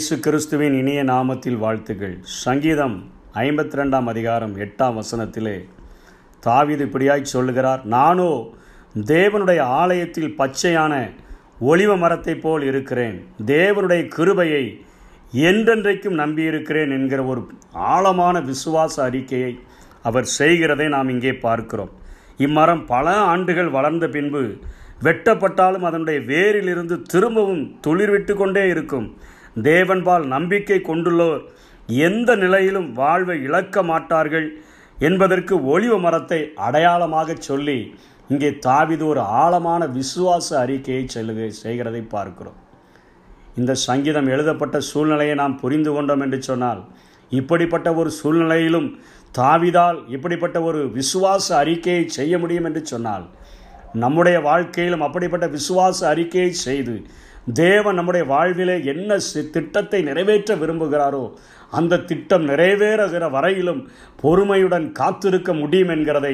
இயேசு கிறிஸ்துவின் இனிய நாமத்தில் வாழ்த்துகள். சங்கீதம் 52 அதிகாரம் 8 வசனத்திலே தாவீது இப்படியாய் சொல்லுகிறார்: நானோ தேவனுடைய ஆலயத்தில் பச்சையான ஒலிவ மரத்தைப் போல் இருக்கிறேன், தேவனுடைய கிருபையை என்றென்றைக்கும் நம்பியிருக்கிறேன் என்கிற ஒரு ஆழமான விசுவாச அறிக்கையை அவர் செய்கிறதை நாம் இங்கே பார்க்கிறோம். இம்மரம் பல ஆண்டுகள் வளர்ந்த பின்பு வெட்டப்பட்டாலும் அதனுடைய வேரிலிருந்து திரும்பவும் துளிர்விட்டு கொண்டே இருக்கும். தேவன்பால் நம்பிக்கை கொண்டுள்ளோர் எந்த நிலையிலும் வாழ்வை இழக்க மாட்டார்கள் என்பதற்கு ஒலிவ மரத்தை அடையாளமாக சொல்லி இங்கே தாவீது ஒரு ஆழமான விசுவாச அறிக்கையை செய்கிறதை பார்க்கிறோம். இந்த சங்கீதம் எழுதப்பட்ட சூழ்நிலையை நாம் புரிந்து கொண்டோம் என்று சொன்னால், இப்படிப்பட்ட ஒரு சூழ்நிலையிலும் தாவீதால் இப்படிப்பட்ட ஒரு விசுவாச அறிக்கையை செய்ய முடியும் என்று சொன்னால், நம்முடைய வாழ்க்கையிலும் அப்படிப்பட்ட விசுவாச அறிக்கையை செய்து தேவன் நம்முடைய வாழ்விலே என்ன திட்டத்தை நிறைவேற்ற விரும்புகிறாரோ அந்த திட்டம் நிறைவேறுகிற வரையிலும் பொறுமையுடன் காத்திருக்க முடியும் என்கிறதை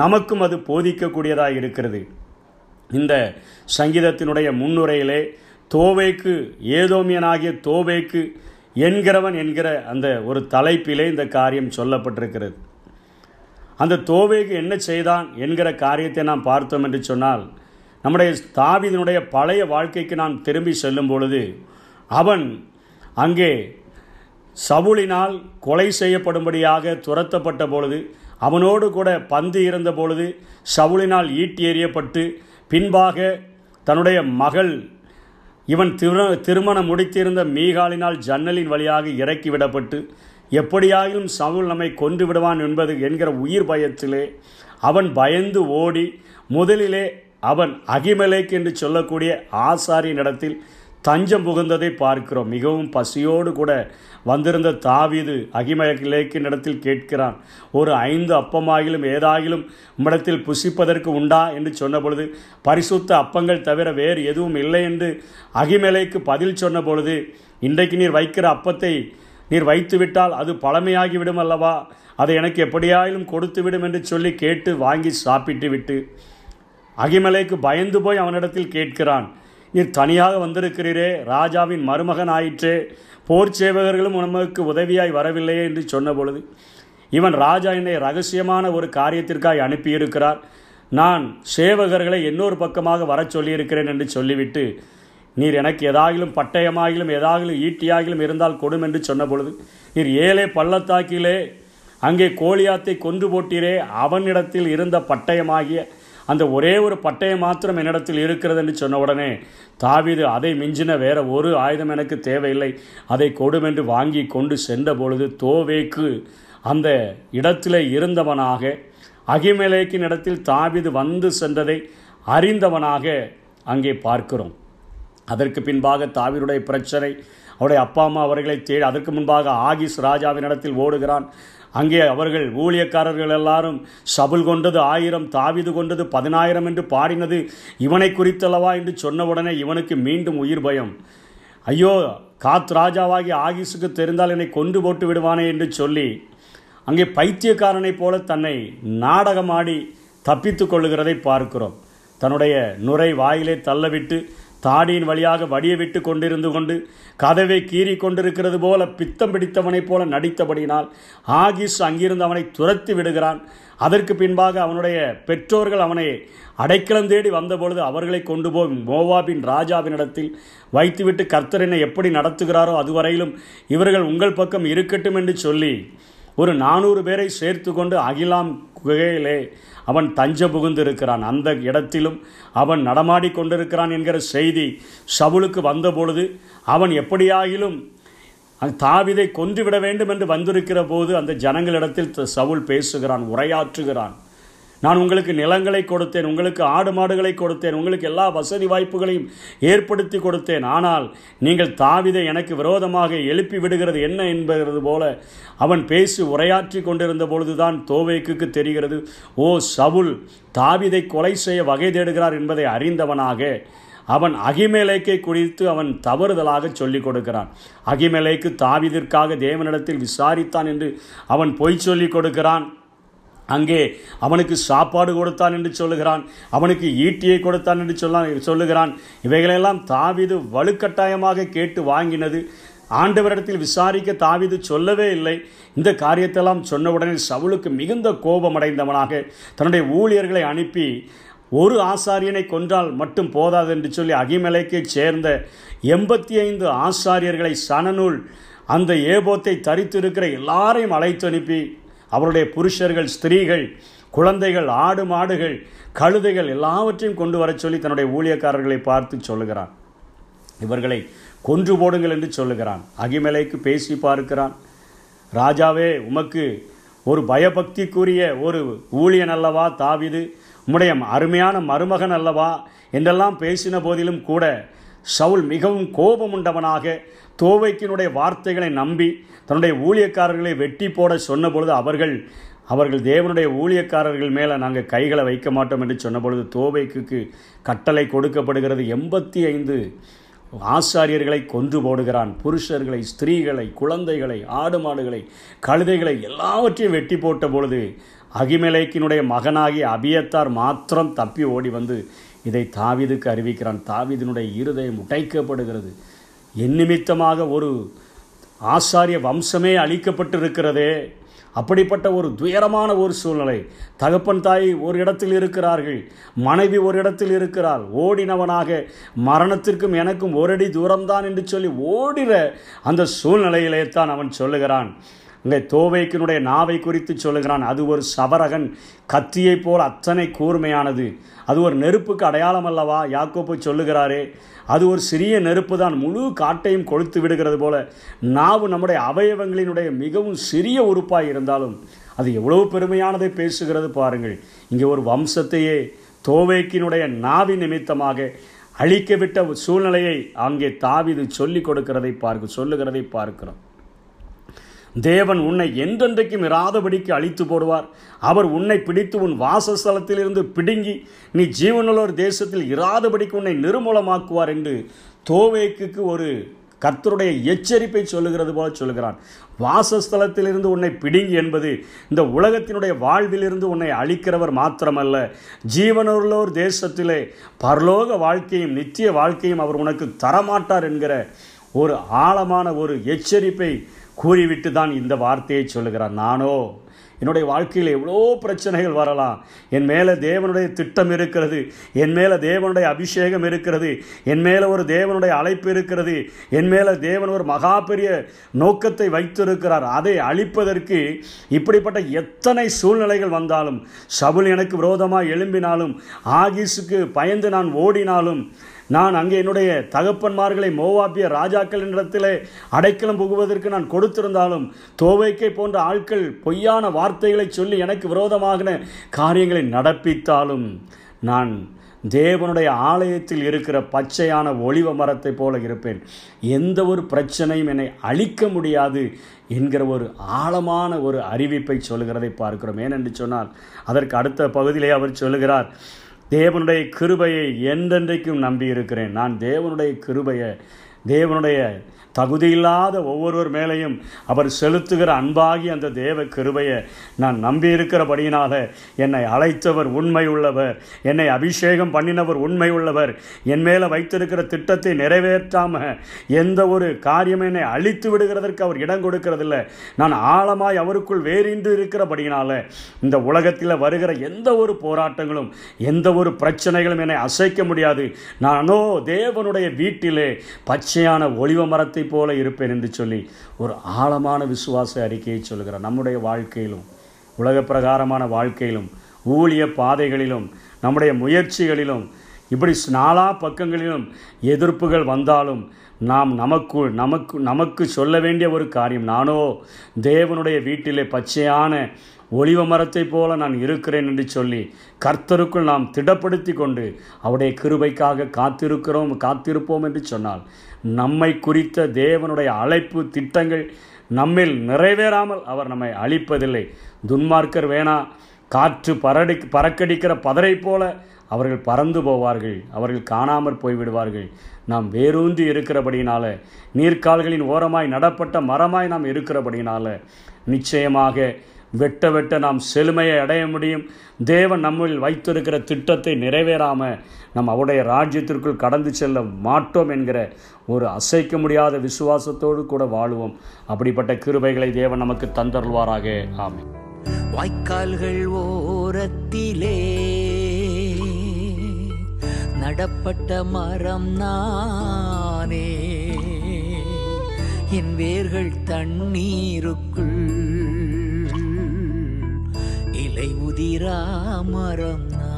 நமக்கும் அது போதிக்கக்கூடியதாக இருக்கிறது. இந்த சங்கீதத்தினுடைய முன்னுரையிலே தோவேக்கு ஏதோமியனாகிய தோவேக்கு என்கிறவன் என்கிற அந்த ஒரு தலைப்பிலே இந்த காரியம் சொல்லப்பட்டிருக்கிறது. அந்த தோவேக்கு என்ன செய்தான் என்கிற காரியத்தை நாம் பார்த்தோம் என்று சொன்னால், நம்முடைய தாவீதினுடைய பழைய வாழ்க்கைக்கு நாம் திரும்பி செல்லும் பொழுது, அவன் அங்கே சவுலினால் கொலை செய்யப்படும்படியாக துரத்தப்பட்ட பொழுது, அவனோடு கூட பந்து இருந்த பொழுது சவுலினால் ஈட்டி எறியப்பட்டு, பின்பாக தன்னுடைய மகள் இவன் திருமணம் முடித்திருந்த மீகாலினால் ஜன்னலின் வழியாக இறக்கிவிடப்பட்டு, எப்படியாகிலும் சவுல் நம்மை கொன்று விடுவான் என்பது என்கிற உயிர் பயத்திலே அவன் பயந்து ஓடி முதலிலே அவன் அகிமலேக் என்று சொல்லக்கூடிய ஆசாரியின் இடத்தில் தஞ்சம் புகுந்ததை பார்க்கிறோம். மிகவும் பசியோடு கூட வந்திருந்த தாவீது அகிமலேக்கின் இடத்தில் கேட்கிறான், ஒரு 5 அப்பமாகிலும் ஏதாகிலும் உம்மிடத்தில் புசிப்பதற்கு உண்டா என்று சொன்ன பொழுது, பரிசுத்த அப்பங்கள் தவிர வேறு எதுவும் இல்லை என்று அகிமலேக்கு பதில் சொன்ன பொழுது, இன்றைக்கு நீர் வைக்கிற அப்பத்தை நீர் வைத்துவிட்டால் அது பழமையாகிவிடும் அல்லவா, அதை எனக்கு எப்படியாயிலும் கொடுத்துவிடும் என்று சொல்லி கேட்டு வாங்கி சாப்பிட்டு விட்டு அகிமலேக்கு பயந்து போய் அவனிடத்தில் கேட்கிறான், நீர் தனியாக வந்திருக்கிறீரே, ராஜாவின் மருமகன் ஆயிற்றே, போர் சேவகர்களும் உனக்கு உதவியாய் வரவில்லையே என்று சொன்ன பொழுது, இவன் ராஜா என்னை ரகசியமான ஒரு காரியத்திற்காய் அனுப்பியிருக்கிறார், நான் சேவகர்களை இன்னொரு பக்கமாக வர சொல்லியிருக்கிறேன் என்று சொல்லிவிட்டு, நீர் எனக்கு எதாகிலும் பட்டயமாகிலும் ஏதாகிலும் ஈட்டியாகிலும் இருந்தால் கொடும் என்று சொன்ன பொழுது, நீர் ஏலே பள்ளத்தாக்கிலே அங்கே கோலியாத்தை கொன்று போட்டீரே, அவனிடத்தில் இருந்த பட்டயமாகிய அந்த ஒரே ஒரு பட்டயம் மாத்திரம் என்னிடத்தில் இருக்கிறது என்று சொன்ன உடனே தாவீது, அதை மிஞ்சின வேற ஒரு ஆயுதம் எனக்கு தேவையில்லை, அதை கொடுமென்று வாங்கி கொண்டு சென்ற பொழுது தோவேக்கு அந்த இடத்திலே இருந்தவனாக அகிமலேக்கின் இடத்தில் தாவீது வந்து சென்றதை அறிந்தவனாக அங்கே பார்க்கிறோம். அதற்கு பின்பாக தாவீதுடைய பிரச்சனை, அவருடைய அப்பா அம்மா அவர்களை தேடி அதற்கு முன்பாக ஆகிஸ் ராஜாவின் இடத்தில் ஓடுகிறான். அங்கே அவர்கள் ஊழியக்காரர்கள் எல்லாரும் சபுல் கொண்டது 1000, தாவீது கொண்டது 10000 என்று பாடினது இவனை குறித்தல்லவா என்று சொன்ன உடனே இவனுக்கு மீண்டும் உயிர் பயம். ஐயோ, காத் ராஜாவாகி ஆகிஸுக்கு தெரிந்தால் என்னை கொண்டு போட்டு விடுவானே என்று சொல்லி அங்கே பைத்தியக்காரனைப் போல தன்னை நாடகமாடி தப்பித்து கொள்ளுகிறதை பார்க்கிறோம். தன்னுடைய நுரை வாயிலே தள்ளவிட்டு தாடியின் வழியாக வடிய விட்டு கொண்டிருந்து கொண்டு கதவை கீறி கொண்டிருக்கிறது போல பித்தம் பிடித்தவனைப் போல நடித்தபடியினால் ஆகிஸ் அங்கிருந்து அவனை துரத்தி விடுகிறான். அதற்கு பின்பாக அவனுடைய பெற்றோர்கள் அவனை அடைக்கலம் தேடி வந்தபொழுது அவர்களை கொண்டு போய் மோவாபின் ராஜாவினிடத்தில் வைத்துவிட்டு, கர்த்தர் என்னை எப்படி நடத்துகிறாரோ அதுவரையிலும் இவர்கள் உங்கள் பக்கம் இருக்கட்டும் என்று சொல்லி ஒரு 400 பேரை சேர்த்து கொண்டு அகிலாம் குகையிலே அவன் தஞ்ச புகுந்திருக்கிறான். அந்த இடத்திலும் அவன் நடமாடி கொண்டிருக்கிறான் என்கிற செய்தி சவுலுக்கு வந்தபொழுது, அவன் எப்படியாகிலும் தாவீதை கொன்றுவிட வேண்டும் என்று வந்திருக்கிற போது அந்த ஜனங்களிடத்தில் சவுல் பேசுகிறான், உரையாற்றுகிறான். நான் உங்களுக்கு நிலங்களை கொடுத்தேன், உங்களுக்கு ஆடு மாடுகளை கொடுத்தேன், உங்களுக்கு எல்லா வசதி வாய்ப்புகளையும் ஏற்படுத்தி கொடுத்தேன், ஆனால் நீங்கள் தாவீதை எனக்கு விரோதமாக எழுப்பி விடுகிறது என்ன என்பது போல அவன் பேசி உரையாற்றி கொண்டிருந்த பொழுதுதான் தோவேக்கு தெரிகிறது, ஓ சவுல் தாவீதை கொலை செய்ய வகை தேடுகிறார் என்பதை அறிந்தவனாக அவன் அகிமேலேக்கை குறித்து அவன் தவறுதலாக சொல்லிக் கொடுக்கிறான். அகிமேலேக்கு தாவீதிற்காக தேவனிடத்தில் விசாரித்தான் என்று அவன் பொய் சொல்லிக் கொடுக்கிறான். அங்கே அவனுக்கு சாப்பாடு கொடுத்தான் என்று சொல்லுகிறான், அவனுக்கு ஈட்டியை கொடுத்தான் என்று சொல்லுகிறான். இவைகளெல்லாம் தாவீது வலுக்கட்டாயமாக கேட்டு வாங்கினது ஆண்டவரிடத்தில் விசாரிக்க தாவீது சொல்லவே இல்லை. இந்த காரியத்தெல்லாம் சொன்னவுடனே சவுலுக்கு மிகுந்த கோபமடைந்தவனாக தன்னுடைய ஊழியர்களை அனுப்பி ஒரு ஆசாரியனை கொன்றால் மட்டும் போதாது என்று சொல்லி அகிமெலேக்கைச் சேர்ந்த 85 ஆசாரியர்களை சணநூல் அந்த ஏபோத்தை தரித்திருக்கிற எல்லாரையும் அழைத்து அனுப்பி அவருடைய புருஷர்கள், ஸ்திரீகள், குழந்தைகள், ஆடு மாடுகள், கழுதைகள் எல்லாவற்றையும் கொண்டு வர சொல்லி தன்னுடைய ஊழியக்காரர்களை பார்த்து சொல்லுகிறான், இவர்களை கொன்று போடுங்கள் என்று சொல்லுகிறான். அகிமெலேக்கு பேசி பார்க்கிறான், ராஜாவே, உமக்கு ஒரு பயபக்திக்குரிய ஒரு ஊழியன் அல்லவா தாவீது, உம்முடைய அருமையான மருமகன் அல்லவா என்றெல்லாம் பேசின போதிலும் கூட சவுல் மிகவும் கோபமுண்டவனாக தோவைக்கினுடைய வார்த்தைகளை நம்பி தன்னுடைய ஊழியக்காரர்களை வெட்டி போட சொன்னபொழுது அவர்கள் தேவனுடைய ஊழியக்காரர்கள் மேலே நாங்கள் கைகளை வைக்க மாட்டோம் என்று சொன்னபொழுது தோவைக்கு கட்டளை கொடுக்கப்படுகிறது. 85 ஆசாரியர்களை கொன்று போடுகிறான். புருஷர்களை, ஸ்திரீகளை, குழந்தைகளை, ஆடு மாடுகளை, கழுதைகளை எல்லாவற்றையும் வெட்டி போட்ட பொழுது அகிமெலேக்கினுடைய மகனாகிய அபியத்தார் மாத்திரம் தப்பி ஓடி வந்து இதை தாவீதுக்கு அறிவிக்கிறான். தாவீதினுடைய இருதயம் உடைக்கப்படுகிறது. என் நிமித்தமாக ஒரு ஆசாரிய வம்சமே அழிக்கப்பட்டிருக்கிறதே, அப்படிப்பட்ட ஒரு துயரமான ஒரு சூழ்நிலை. தகப்பன் தாய் ஒரு இடத்தில் இருக்கிறார்கள், மனைவி ஒரு இடத்தில் இருக்கிறாள், ஓடினவனாக மரணத்திற்கும் எனக்கும் ஒரடி தூரம்தான் என்று சொல்லி ஓடிற அந்த சூழ்நிலையிலே தான் அவன் சொல்லுகிறான். அங்கே தோவைக்கினுடைய நாவை குறித்து சொல்லுகிறான், அது ஒரு சவரகன் கத்தியைப் போல் அத்தனை கூர்மையானது, அது ஒரு நெருப்புக்கு அடையாளம் அல்லவா யாக்கோப்பு சொல்லுகிறாரே, அது ஒரு சிறிய நெருப்பு தான், முழு காட்டையும் கொளுத்து விடுகிறது போல. நாவு நம்முடைய அவயவங்களினுடைய மிகவும் சிறிய உறுப்பாக இருந்தாலும் அது எவ்வளவு பெருமையானதை பேசுகிறது பாருங்கள். இங்கே ஒரு வம்சத்தையே தோவைக்கினுடைய நாவி நிமித்தமாக அழிக்கவிட்ட சூழ்நிலையை அங்கே தாவீது சொல்லுகிறதை பார்க்கிறோம். தேவன் உன்னை என்றென்றைக்கும் இராதபடிக்கு அழித்து போடுவார். அவர் உன்னை பிடித்து உன் வாசஸ்தலத்திலிருந்து பிடுங்கி நீ ஜீவனுள்ளோர் தேசத்தில் இராதபடிக்கு உன்னை நிர்மூலமாக்குவார் என்று தோவேக்கு ஒரு கர்த்தருடைய எச்சரிப்பை சொல்லுகிறது போல சொல்லுகிறான். வாசஸ்தலத்திலிருந்து உன்னை பிடுங்கி என்பது இந்த உலகத்தினுடைய வாழ்விலிருந்து உன்னை அழிக்கிறவர் மாத்திரமல்ல, ஜீவனுள்ளோர் தேசத்திலே பரலோக வாழ்க்கையும் நித்திய வாழ்க்கையும் அவர் உனக்கு தரமாட்டார் என்கிற ஒரு ஆழமான ஒரு எச்சரிப்பை கூறிவிட்டு தான் இந்த வார்த்தையை சொல்லுகிறார். நானோ என்னுடைய வாழ்க்கையில் எவ்வளோ பிரச்சனைகள் வரலாம், என் மேலே தேவனுடைய திட்டம் இருக்கிறது, என் மேலே தேவனுடைய அபிஷேகம் இருக்கிறது, என் மேலே ஒரு தேவனுடைய அழைப்பு இருக்கிறது, என் மேலே தேவன் ஒரு மகா பெரிய நோக்கத்தை வைத்திருக்கிறார், அதை அழிப்பதற்கு இப்படிப்பட்ட எத்தனை சூழ்நிலைகள் வந்தாலும், சவுல் எனக்கு விரோதமாக எழும்பினாலும், ஆகீஸுக்கு பயந்து நான் ஓடினாலும், நான் அங்கே என்னுடைய தகப்பன்மார்களை மோவாபிய ராஜாக்களின் இடத்திலே அடைக்கலம் புகுவதற்கு நான் கொடுத்திருந்தாலும், தோவைக்கை போன்ற ஆட்கள் பொய்யான வார்த்தைகளை சொல்லி எனக்கு விரோதமான காரியங்களை நடப்பித்தாலும், நான் தேவனுடைய ஆலயத்தில் இருக்கிற பச்சையான ஒலிவ மரத்தை போல இருப்பேன். எந்த ஒரு பிரச்சனையும் என்னை அழிக்க முடியாது என்கிற ஒரு ஆழமான ஒரு அறிவிப்பை சொல்கிறதை பார்க்கிறோம். ஏனென்று சொன்னால் அதற்கு அடுத்த பகுதியிலே அவர் சொல்லுகிறார், தேவனுடைய கிருபையை என்றென்றைக்கும் நம்பியிருக்கிறேன். நான் தேவனுடைய கிருபையை, தேவனுடைய தகுதியில்லாத ஒவ்வொருவர் மேலேயும் அவர் செலுத்துகிற அன்பாகி அந்த தேவ கிருபையை நான் நம்பியிருக்கிறபடியினால என்னை அழைத்தவர் உண்மை உள்ளவர், என்னை அபிஷேகம் பண்ணினவர் உண்மை உள்ளவர், என் மேலே வைத்திருக்கிற திட்டத்தை நிறைவேற்றாமல் எந்த ஒரு காரியமும் என்னை அழித்து விடுகிறதற்கு அவர் இடம் கொடுக்கறதில்ல. நான் ஆழமாய் அவருக்குள் வேறின்றி இருக்கிறபடியினால இந்த உலகத்தில் வருகிற எந்த ஒரு போராட்டங்களும் எந்த ஒரு பிரச்சனைகளும் என்னை அசைக்க முடியாது. நானோ தேவனுடைய வீட்டிலே பச்சையான ஒலிவ மரத்தை போல இருப்பேன் என்று சொல்லி ஒரு ஆழமான விசுவாச அறிக்கையை சொல்கிறார். நம்முடைய வாழ்க்கையிலும் உலக பிரகாரமான வாழ்க்கையிலும் ஊழிய பாதைகளிலும் நம்முடைய முயற்சிகளிலும் இப்படி நாலா பக்கங்களிலும் எதிர்ப்புகள் வந்தாலும் நாம் நமக்கு சொல்ல வேண்டிய ஒரு காரியம், நானோ தேவனுடைய வீட்டிலே பச்சையான ஒலிவ மரத்தை போல நான் இருக்கிறேன் என்று சொல்லி கர்த்தருக்குள் நாம் திடப்படுத்தி கொண்டு அவருடைய கிருபைக்காக காத்திருப்போம் என்று சொன்னால், நம்மை குறித்த தேவனுடைய அழைப்பு திட்டங்கள் நம்மில் நிறைவேறாமல் அவர் நம்மை அழிப்பதில்லை. துன்மார்க்கர் வேணா காற்று பறக்கடிக்கிற பதரை போல அவர்கள் பறந்து போவார்கள், அவர்கள் காணாமற் போய்விடுவார்கள். நாம் வேரூன்றி இருக்கிறபடியினால, நீர்க்கால்களின் ஓரமாய் நடப்பட்ட மரமாய் நாம் இருக்கிறபடியினால நிச்சயமாக வெட்ட வெட்ட நாம் செழுமையை அடைய முடியும். தேவன் நம்மில் வைத்திருக்கிற திட்டத்தை நிறைவேறாமல் நம் அவருடைய ராஜ்யத்திற்குள் கடந்து செல்ல மாட்டோம் என்கிற ஒரு அசைக்க முடியாத விசுவாசத்தோடு கூட வாழ்வோம். அப்படிப்பட்ட கிருபைகளை தேவன் நமக்கு தந்தருள்வாராக. ஆமென். வாய்க்கால்கள் ஓரத்திலே நடப்பட்ட மரம் நானே, என் வேர்கள் தண்ணீருக்குள் இலை உதிரா மரம்.